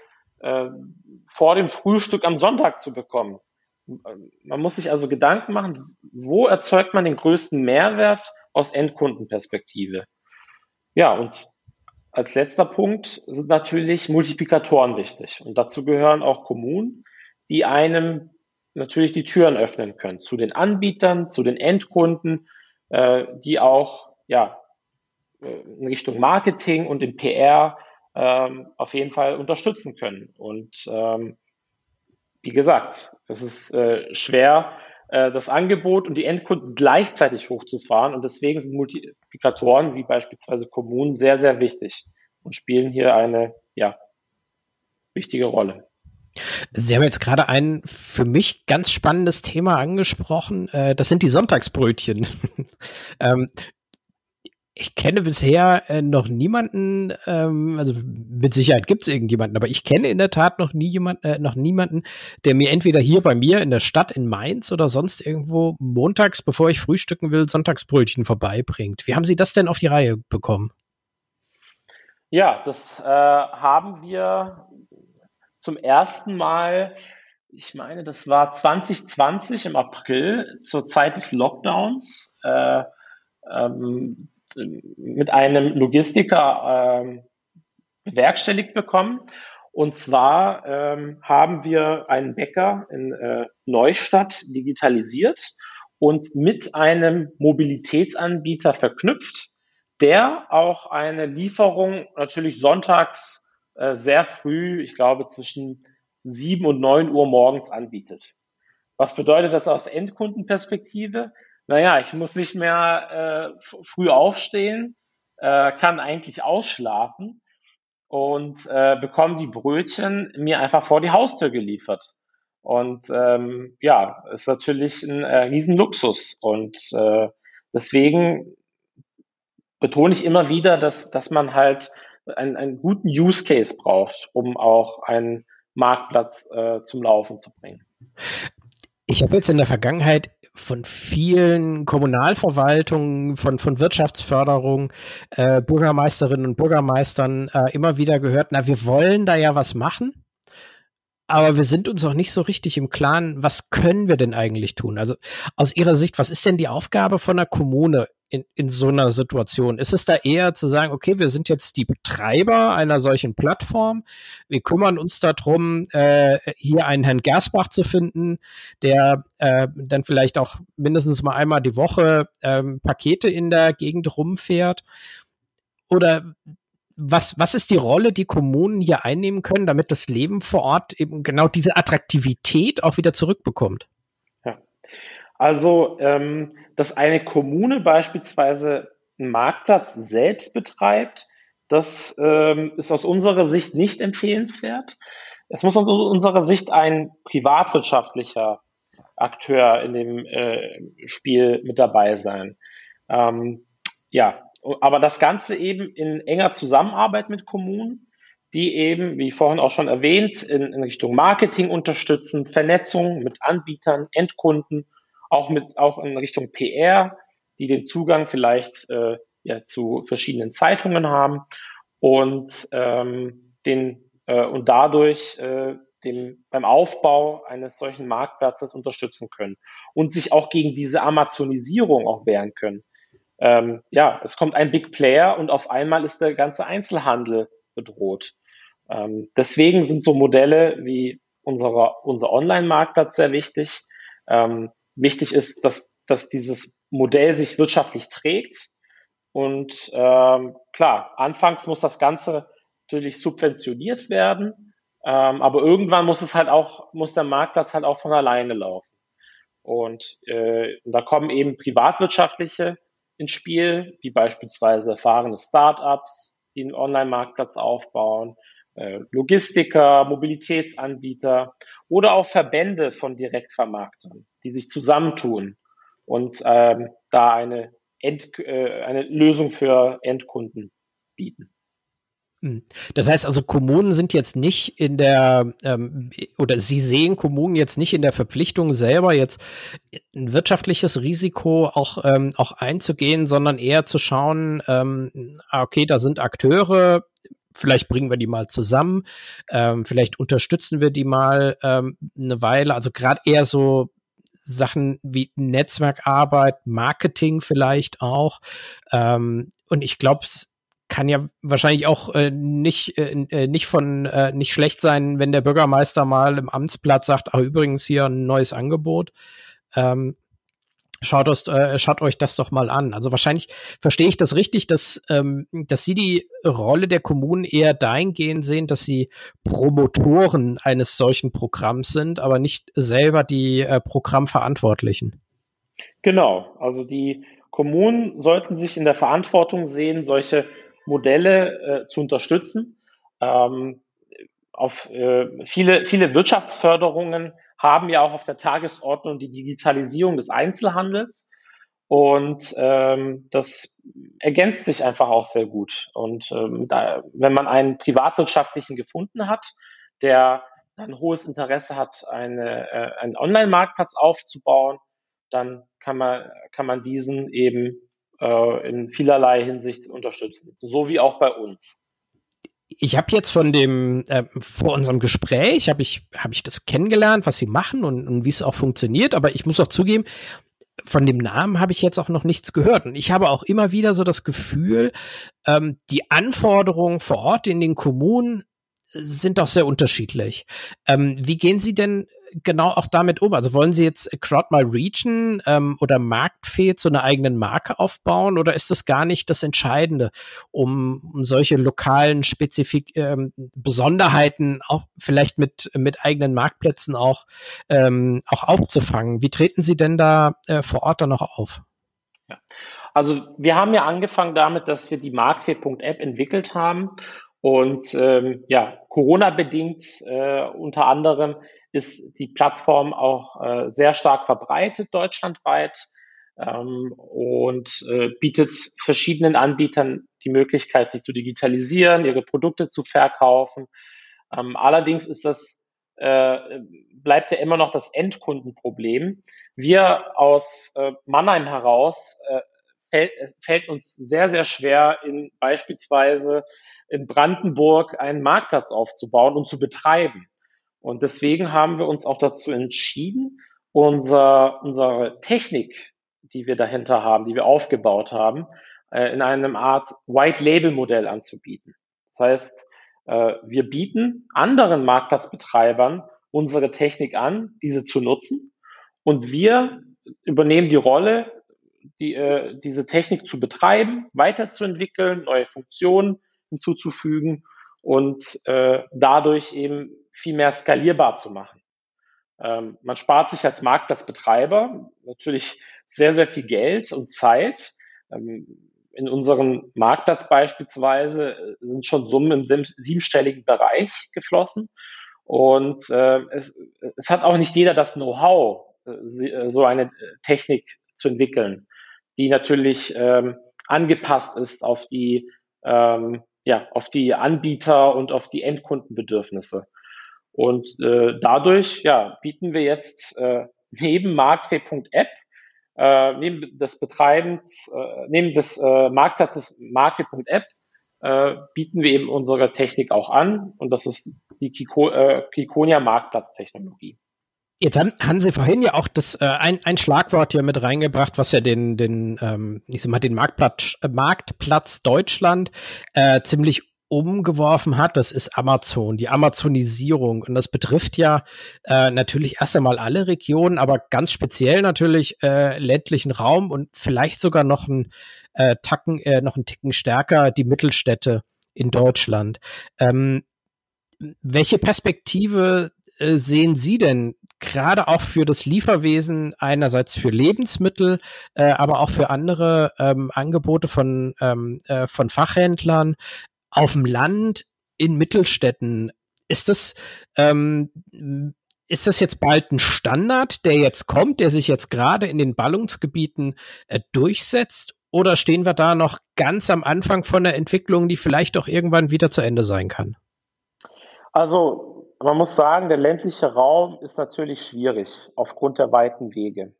vor dem Frühstück am Sonntag zu bekommen. Man muss sich also Gedanken machen, wo erzeugt man den größten Mehrwert aus Endkundenperspektive. Ja, und als letzter Punkt sind natürlich Multiplikatoren wichtig. Und dazu gehören auch Kommunen, die einem natürlich die Türen öffnen können, zu den Anbietern, zu den Endkunden, äh, die auch ja in Richtung Marketing und in P R ähm, auf jeden Fall unterstützen können. Und ähm, wie gesagt, es ist äh, schwer, äh, das Angebot und die Endkunden gleichzeitig hochzufahren und deswegen sind Multiplikatoren wie beispielsweise Kommunen sehr, sehr wichtig und spielen hier eine ja wichtige Rolle. Sie haben jetzt gerade ein für mich ganz spannendes Thema angesprochen. Das sind die Sonntagsbrötchen. Ich kenne bisher noch niemanden, also mit Sicherheit gibt es irgendjemanden, aber ich kenne in der Tat noch nie jemanden, noch niemanden, der mir entweder hier bei mir in der Stadt in Mainz oder sonst irgendwo montags, bevor ich frühstücken will, Sonntagsbrötchen vorbeibringt. Wie haben Sie das denn auf die Reihe bekommen? Ja, das äh, haben wir zum ersten Mal, ich meine, das war zwanzig zwanzig im April, zur Zeit des Lockdowns, äh, ähm, mit einem Logistiker äh, bewerkstelligt bekommen. Und zwar ähm, haben wir einen Bäcker in äh, Neustadt digitalisiert und mit einem Mobilitätsanbieter verknüpft, der auch eine Lieferung natürlich sonntags sehr früh, ich glaube zwischen sieben und neun Uhr morgens anbietet. Was bedeutet das aus Endkundenperspektive? Naja, ich muss nicht mehr äh, f- früh aufstehen, äh, kann eigentlich ausschlafen und äh, bekomme die Brötchen mir einfach vor die Haustür geliefert. Und ähm, ja, ist natürlich ein äh, Riesenluxus. Und äh, deswegen betone ich immer wieder, dass, dass man halt Einen, einen guten Use Case braucht, um auch einen Marktplatz äh, zum Laufen zu bringen. Ich habe jetzt in der Vergangenheit von vielen Kommunalverwaltungen, von, von Wirtschaftsförderung, äh, Bürgermeisterinnen und Bürgermeistern äh, immer wieder gehört, na, wir wollen da ja was machen, aber wir sind uns auch nicht so richtig im Klaren, was können wir denn eigentlich tun? Also aus Ihrer Sicht, was ist denn die Aufgabe von einer Kommune in, in so einer Situation? Ist es da eher zu sagen, okay, wir sind jetzt die Betreiber einer solchen Plattform, wir kümmern uns darum, äh, hier einen Herrn Gersbach zu finden, der äh, dann vielleicht auch mindestens mal einmal die Woche äh, Pakete in der Gegend rumfährt? Oder Was, was ist die Rolle, die Kommunen hier einnehmen können, damit das Leben vor Ort eben genau diese Attraktivität auch wieder zurückbekommt? Ja. Also, ähm, dass eine Kommune beispielsweise einen Marktplatz selbst betreibt, das ähm, ist aus unserer Sicht nicht empfehlenswert. Es muss aus unserer Sicht ein privatwirtschaftlicher Akteur in dem äh, Spiel mit dabei sein. Ähm, ja. Aber das Ganze eben in enger Zusammenarbeit mit Kommunen, die eben, wie vorhin auch schon erwähnt, in, in Richtung Marketing unterstützen, Vernetzung mit Anbietern, Endkunden, auch mit auch in Richtung P R, die den Zugang vielleicht äh, ja, zu verschiedenen Zeitungen haben und ähm, den äh, und dadurch äh, dem beim Aufbau eines solchen Marktplatzes unterstützen können und sich auch gegen diese Amazonisierung auch wehren können. Ähm, ja, es kommt ein Big Player und auf einmal ist der ganze Einzelhandel bedroht. Ähm, deswegen sind so Modelle wie unsere, unser Online-Marktplatz sehr wichtig. Ähm, wichtig ist, dass, dass dieses Modell sich wirtschaftlich trägt. Und ähm, klar, anfangs muss das Ganze natürlich subventioniert werden, ähm, aber irgendwann muss es halt auch, muss der Marktplatz halt auch von alleine laufen. Und, äh, und da kommen eben privatwirtschaftliche ins Spiel, wie beispielsweise erfahrene Startups, die einen Online-Marktplatz aufbauen, Logistiker, Mobilitätsanbieter oder auch Verbände von Direktvermarktern, die sich zusammentun und ähm, da eine, End, äh, eine Lösung für Endkunden bieten. Das heißt also, Kommunen sind jetzt nicht in der, ähm, oder Sie sehen Kommunen jetzt nicht in der Verpflichtung, selber jetzt ein wirtschaftliches Risiko auch, ähm, auch einzugehen, sondern eher zu schauen, ähm, okay, da sind Akteure, vielleicht bringen wir die mal zusammen, ähm, vielleicht unterstützen wir die mal ähm, eine Weile, also gerade eher so Sachen wie Netzwerkarbeit, Marketing vielleicht auch, ähm, und ich glaube, es kann ja wahrscheinlich auch äh, nicht äh, nicht von äh, nicht schlecht sein, wenn der Bürgermeister mal im Amtsblatt sagt, ach übrigens hier ein neues Angebot. Ähm, schaut, aus, äh, schaut euch das doch mal an. Also wahrscheinlich verstehe ich das richtig, dass ähm, dass Sie die Rolle der Kommunen eher dahingehend sehen, dass sie Promotoren eines solchen Programms sind, aber nicht selber die äh, Programmverantwortlichen. Genau, also die Kommunen sollten sich in der Verantwortung sehen, solche Modelle äh, zu unterstützen. Ähm, auf, äh, viele, viele Wirtschaftsförderungen haben ja auch auf der Tagesordnung die Digitalisierung des Einzelhandels und ähm, das ergänzt sich einfach auch sehr gut. Und ähm, da, wenn man einen Privatwirtschaftlichen gefunden hat, der ein hohes Interesse hat, eine, äh, einen Online-Marktplatz aufzubauen, dann kann man, kann man diesen eben in vielerlei Hinsicht unterstützen, so wie auch bei uns. Ich habe jetzt von dem, äh, vor unserem Gespräch, habe ich, hab ich das kennengelernt, was sie machen und, und wie es auch funktioniert, aber ich muss auch zugeben, von dem Namen habe ich jetzt auch noch nichts gehört. Und ich habe auch immer wieder so das Gefühl, ähm, die Anforderungen vor Ort in den Kommunen sind doch sehr unterschiedlich. Ähm, wie gehen Sie denn genau auch damit um? Also wollen Sie jetzt CrowdMyRegion ähm, oder Marktfee zu einer eigenen Marke aufbauen oder ist das gar nicht das Entscheidende, um, um solche lokalen Spezifik ähm, Besonderheiten auch vielleicht mit mit eigenen Marktplätzen auch ähm, auch aufzufangen? Wie treten Sie denn da äh, vor Ort dann noch auf? Ja. Also wir haben ja angefangen damit, dass wir die markweb punkt app entwickelt haben und ähm, ja, Corona-bedingt äh, unter anderem ist die Plattform auch äh, sehr stark verbreitet deutschlandweit ähm, und äh, bietet verschiedenen Anbietern die Möglichkeit, sich zu digitalisieren, ihre Produkte zu verkaufen. Ähm, allerdings ist das, äh, bleibt ja immer noch das Endkundenproblem. Wir aus äh, Mannheim heraus äh, fällt, fällt uns sehr, sehr schwer, in beispielsweise in Brandenburg einen Marktplatz aufzubauen und zu betreiben. Und deswegen haben wir uns auch dazu entschieden, unser, unsere Technik, die wir dahinter haben, die wir aufgebaut haben, äh, in einem Art White-Label-Modell anzubieten. Das heißt, äh, wir bieten anderen Marktplatzbetreibern unsere Technik an, diese zu nutzen. Und wir übernehmen die Rolle, die, äh, diese Technik zu betreiben, weiterzuentwickeln, neue Funktionen hinzuzufügen und äh, dadurch eben viel mehr skalierbar zu machen. Ähm, man spart sich als Marktplatzbetreiber natürlich sehr, sehr viel Geld und Zeit. Ähm, in unserem Marktplatz beispielsweise sind schon Summen im sieb- siebenstelligen Bereich geflossen. Und äh, es, es hat auch nicht jeder das Know-how, äh, so eine Technik zu entwickeln, die natürlich ähm, angepasst ist auf die ähm, ja, auf die Anbieter und auf die Endkundenbedürfnisse. Und äh, dadurch ja, bieten wir jetzt äh, neben markweb punkt app, äh, neben des Betreibens, äh, neben des äh, Marktplatzes markweb punkt app, äh, bieten wir eben unsere Technik auch an. Und das ist die Kiko, äh, Kikonia Marktplatztechnologie. Jetzt haben, haben Sie vorhin ja auch das äh, ein, ein Schlagwort hier mit reingebracht, was ja den den ähm, ich sag mal den Marktplatz äh, Marktplatz Deutschland äh, ziemlich umgeworfen hat. Das ist Amazon, die Amazonisierung, und das betrifft ja äh, natürlich erst einmal alle Regionen, aber ganz speziell natürlich äh, ländlichen Raum und vielleicht sogar noch einen äh, Tacken äh, noch einen Ticken stärker die Mittelstädte in Deutschland. Ähm, welche Perspektive äh, sehen Sie denn? Gerade auch für das Lieferwesen, einerseits für Lebensmittel, äh, aber auch für andere ähm, Angebote von, ähm, äh, von Fachhändlern auf dem Land, in Mittelstädten. Ist das, ähm, ist das jetzt bald ein Standard, der jetzt kommt, der sich jetzt gerade in den Ballungsgebieten äh, durchsetzt? Oder stehen wir da noch ganz am Anfang von einer Entwicklung, die vielleicht auch irgendwann wieder zu Ende sein kann? Also, man muss sagen, der ländliche Raum ist natürlich schwierig aufgrund der weiten Wege.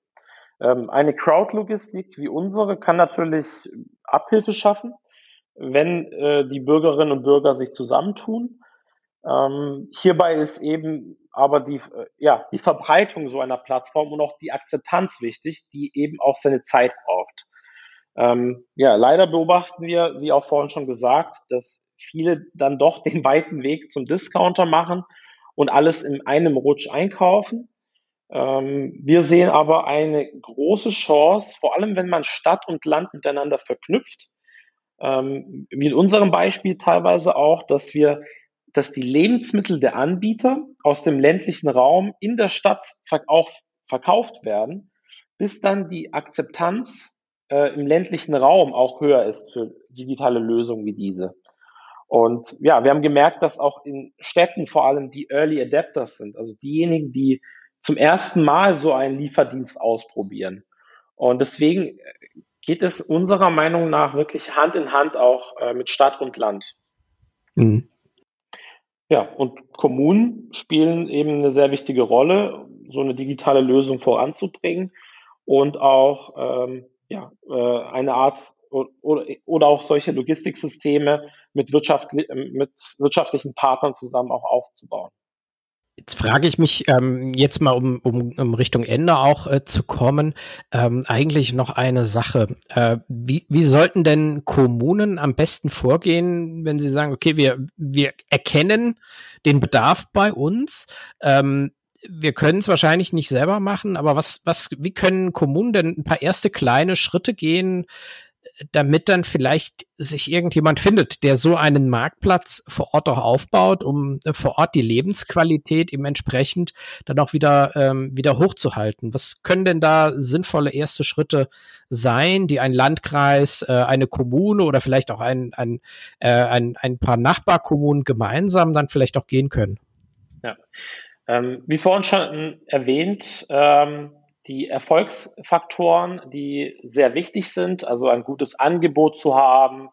Eine Crowdlogistik wie unsere kann natürlich Abhilfe schaffen, wenn die Bürgerinnen und Bürger sich zusammentun. Hierbei ist eben aber die, ja, die Verbreitung so einer Plattform und auch die Akzeptanz wichtig, die eben auch seine Zeit braucht. Ja, leider beobachten wir, wie auch vorhin schon gesagt, dass viele dann doch den weiten Weg zum Discounter machen und alles in einem Rutsch einkaufen. Ähm, wir sehen aber eine große Chance, vor allem wenn man Stadt und Land miteinander verknüpft, ähm, wie in unserem Beispiel teilweise auch, dass wir, dass die Lebensmittel der Anbieter aus dem ländlichen Raum in der Stadt verk- auch verkauft werden, bis dann die Akzeptanz äh, im ländlichen Raum auch höher ist für digitale Lösungen wie diese. Und ja, wir haben gemerkt, dass auch in Städten vor allem die Early Adapters sind, also diejenigen, die zum ersten Mal so einen Lieferdienst ausprobieren. Und deswegen geht es unserer Meinung nach wirklich Hand in Hand auch äh, mit Stadt und Land. Mhm. Ja, und Kommunen spielen eben eine sehr wichtige Rolle, so eine digitale Lösung voranzubringen und auch ähm, ja, äh, eine Art Oder, oder auch solche Logistiksysteme mit, wirtschaftli- mit wirtschaftlichen Partnern zusammen auch aufzubauen. Jetzt frage ich mich ähm, jetzt mal, um, um, um Richtung Ende auch äh, zu kommen, ähm, eigentlich noch eine Sache. Äh, wie, wie sollten denn Kommunen am besten vorgehen, wenn sie sagen, okay, wir, wir erkennen den Bedarf bei uns, ähm, wir können es wahrscheinlich nicht selber machen, aber was, was, wie können Kommunen denn ein paar erste kleine Schritte gehen, damit dann vielleicht sich irgendjemand findet, der so einen Marktplatz vor Ort auch aufbaut, um vor Ort die Lebensqualität eben entsprechend dann auch wieder, ähm, wieder hochzuhalten. Was können denn da sinnvolle erste Schritte sein, die ein Landkreis, äh, eine Kommune oder vielleicht auch ein, ein, äh, ein, ein paar Nachbarkommunen gemeinsam dann vielleicht auch gehen können? Ja, ähm, wie vorhin schon erwähnt, ähm die Erfolgsfaktoren, die sehr wichtig sind, also ein gutes Angebot zu haben,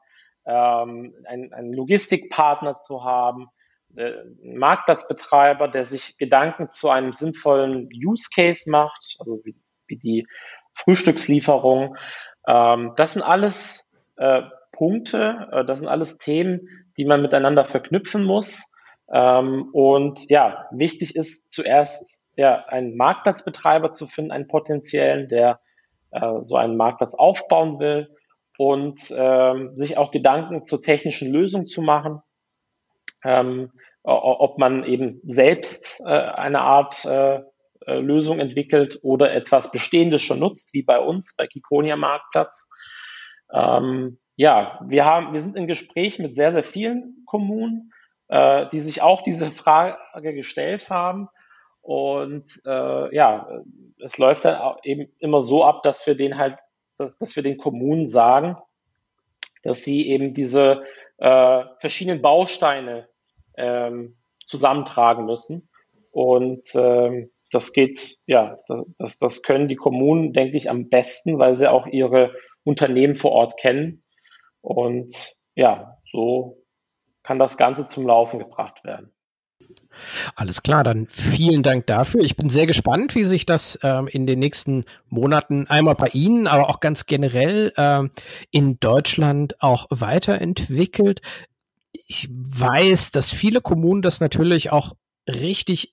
ähm, einen, einen Logistikpartner zu haben, äh, einen Marktplatzbetreiber, der sich Gedanken zu einem sinnvollen Use Case macht, also wie, wie die Frühstückslieferung. Ähm, das sind alles äh, Punkte, äh, das sind alles Themen, die man miteinander verknüpfen muss. Ähm, und ja, wichtig ist zuerst, ja, einen Marktplatzbetreiber zu finden, einen potenziellen, der äh, so einen Marktplatz aufbauen will und ähm, sich auch Gedanken zur technischen Lösung zu machen, ähm, ob man eben selbst äh, eine Art äh, Lösung entwickelt oder etwas Bestehendes schon nutzt, wie bei uns, bei Kikonia Marktplatz. Ähm, ja, wir haben, wir sind in Gespräch mit sehr, sehr vielen Kommunen, äh, die sich auch diese Frage gestellt haben. Und äh, ja, es läuft dann auch eben immer so ab, dass wir den halt, dass, dass wir den Kommunen sagen, dass sie eben diese äh, verschiedenen Bausteine ähm, zusammentragen müssen. Und äh, das geht, ja, das, das können die Kommunen, denke ich, am besten, weil sie auch ihre Unternehmen vor Ort kennen. Und ja, so kann das Ganze zum Laufen gebracht werden. Alles klar, dann vielen Dank dafür. Ich bin sehr gespannt, wie sich das ähm, in den nächsten Monaten einmal bei Ihnen, aber auch ganz generell ähm, in Deutschland auch weiterentwickelt. Ich weiß, dass viele Kommunen das natürlich auch richtig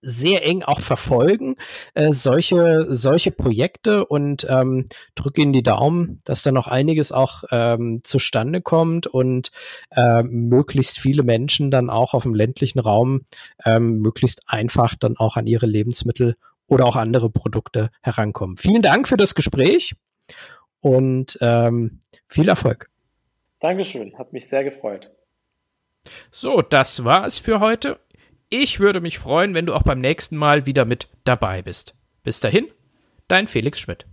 sehr eng auch verfolgen, äh, solche, solche Projekte, und ähm, drücke Ihnen die Daumen, dass da noch einiges auch ähm, zustande kommt und äh, möglichst viele Menschen dann auch auf dem ländlichen Raum ähm, möglichst einfach dann auch an ihre Lebensmittel oder auch andere Produkte herankommen. Vielen Dank für das Gespräch und ähm, viel Erfolg. Dankeschön, hat mich sehr gefreut. So, das war es für heute. Ich würde mich freuen, wenn du auch beim nächsten Mal wieder mit dabei bist. Bis dahin, dein Felix Schmidt.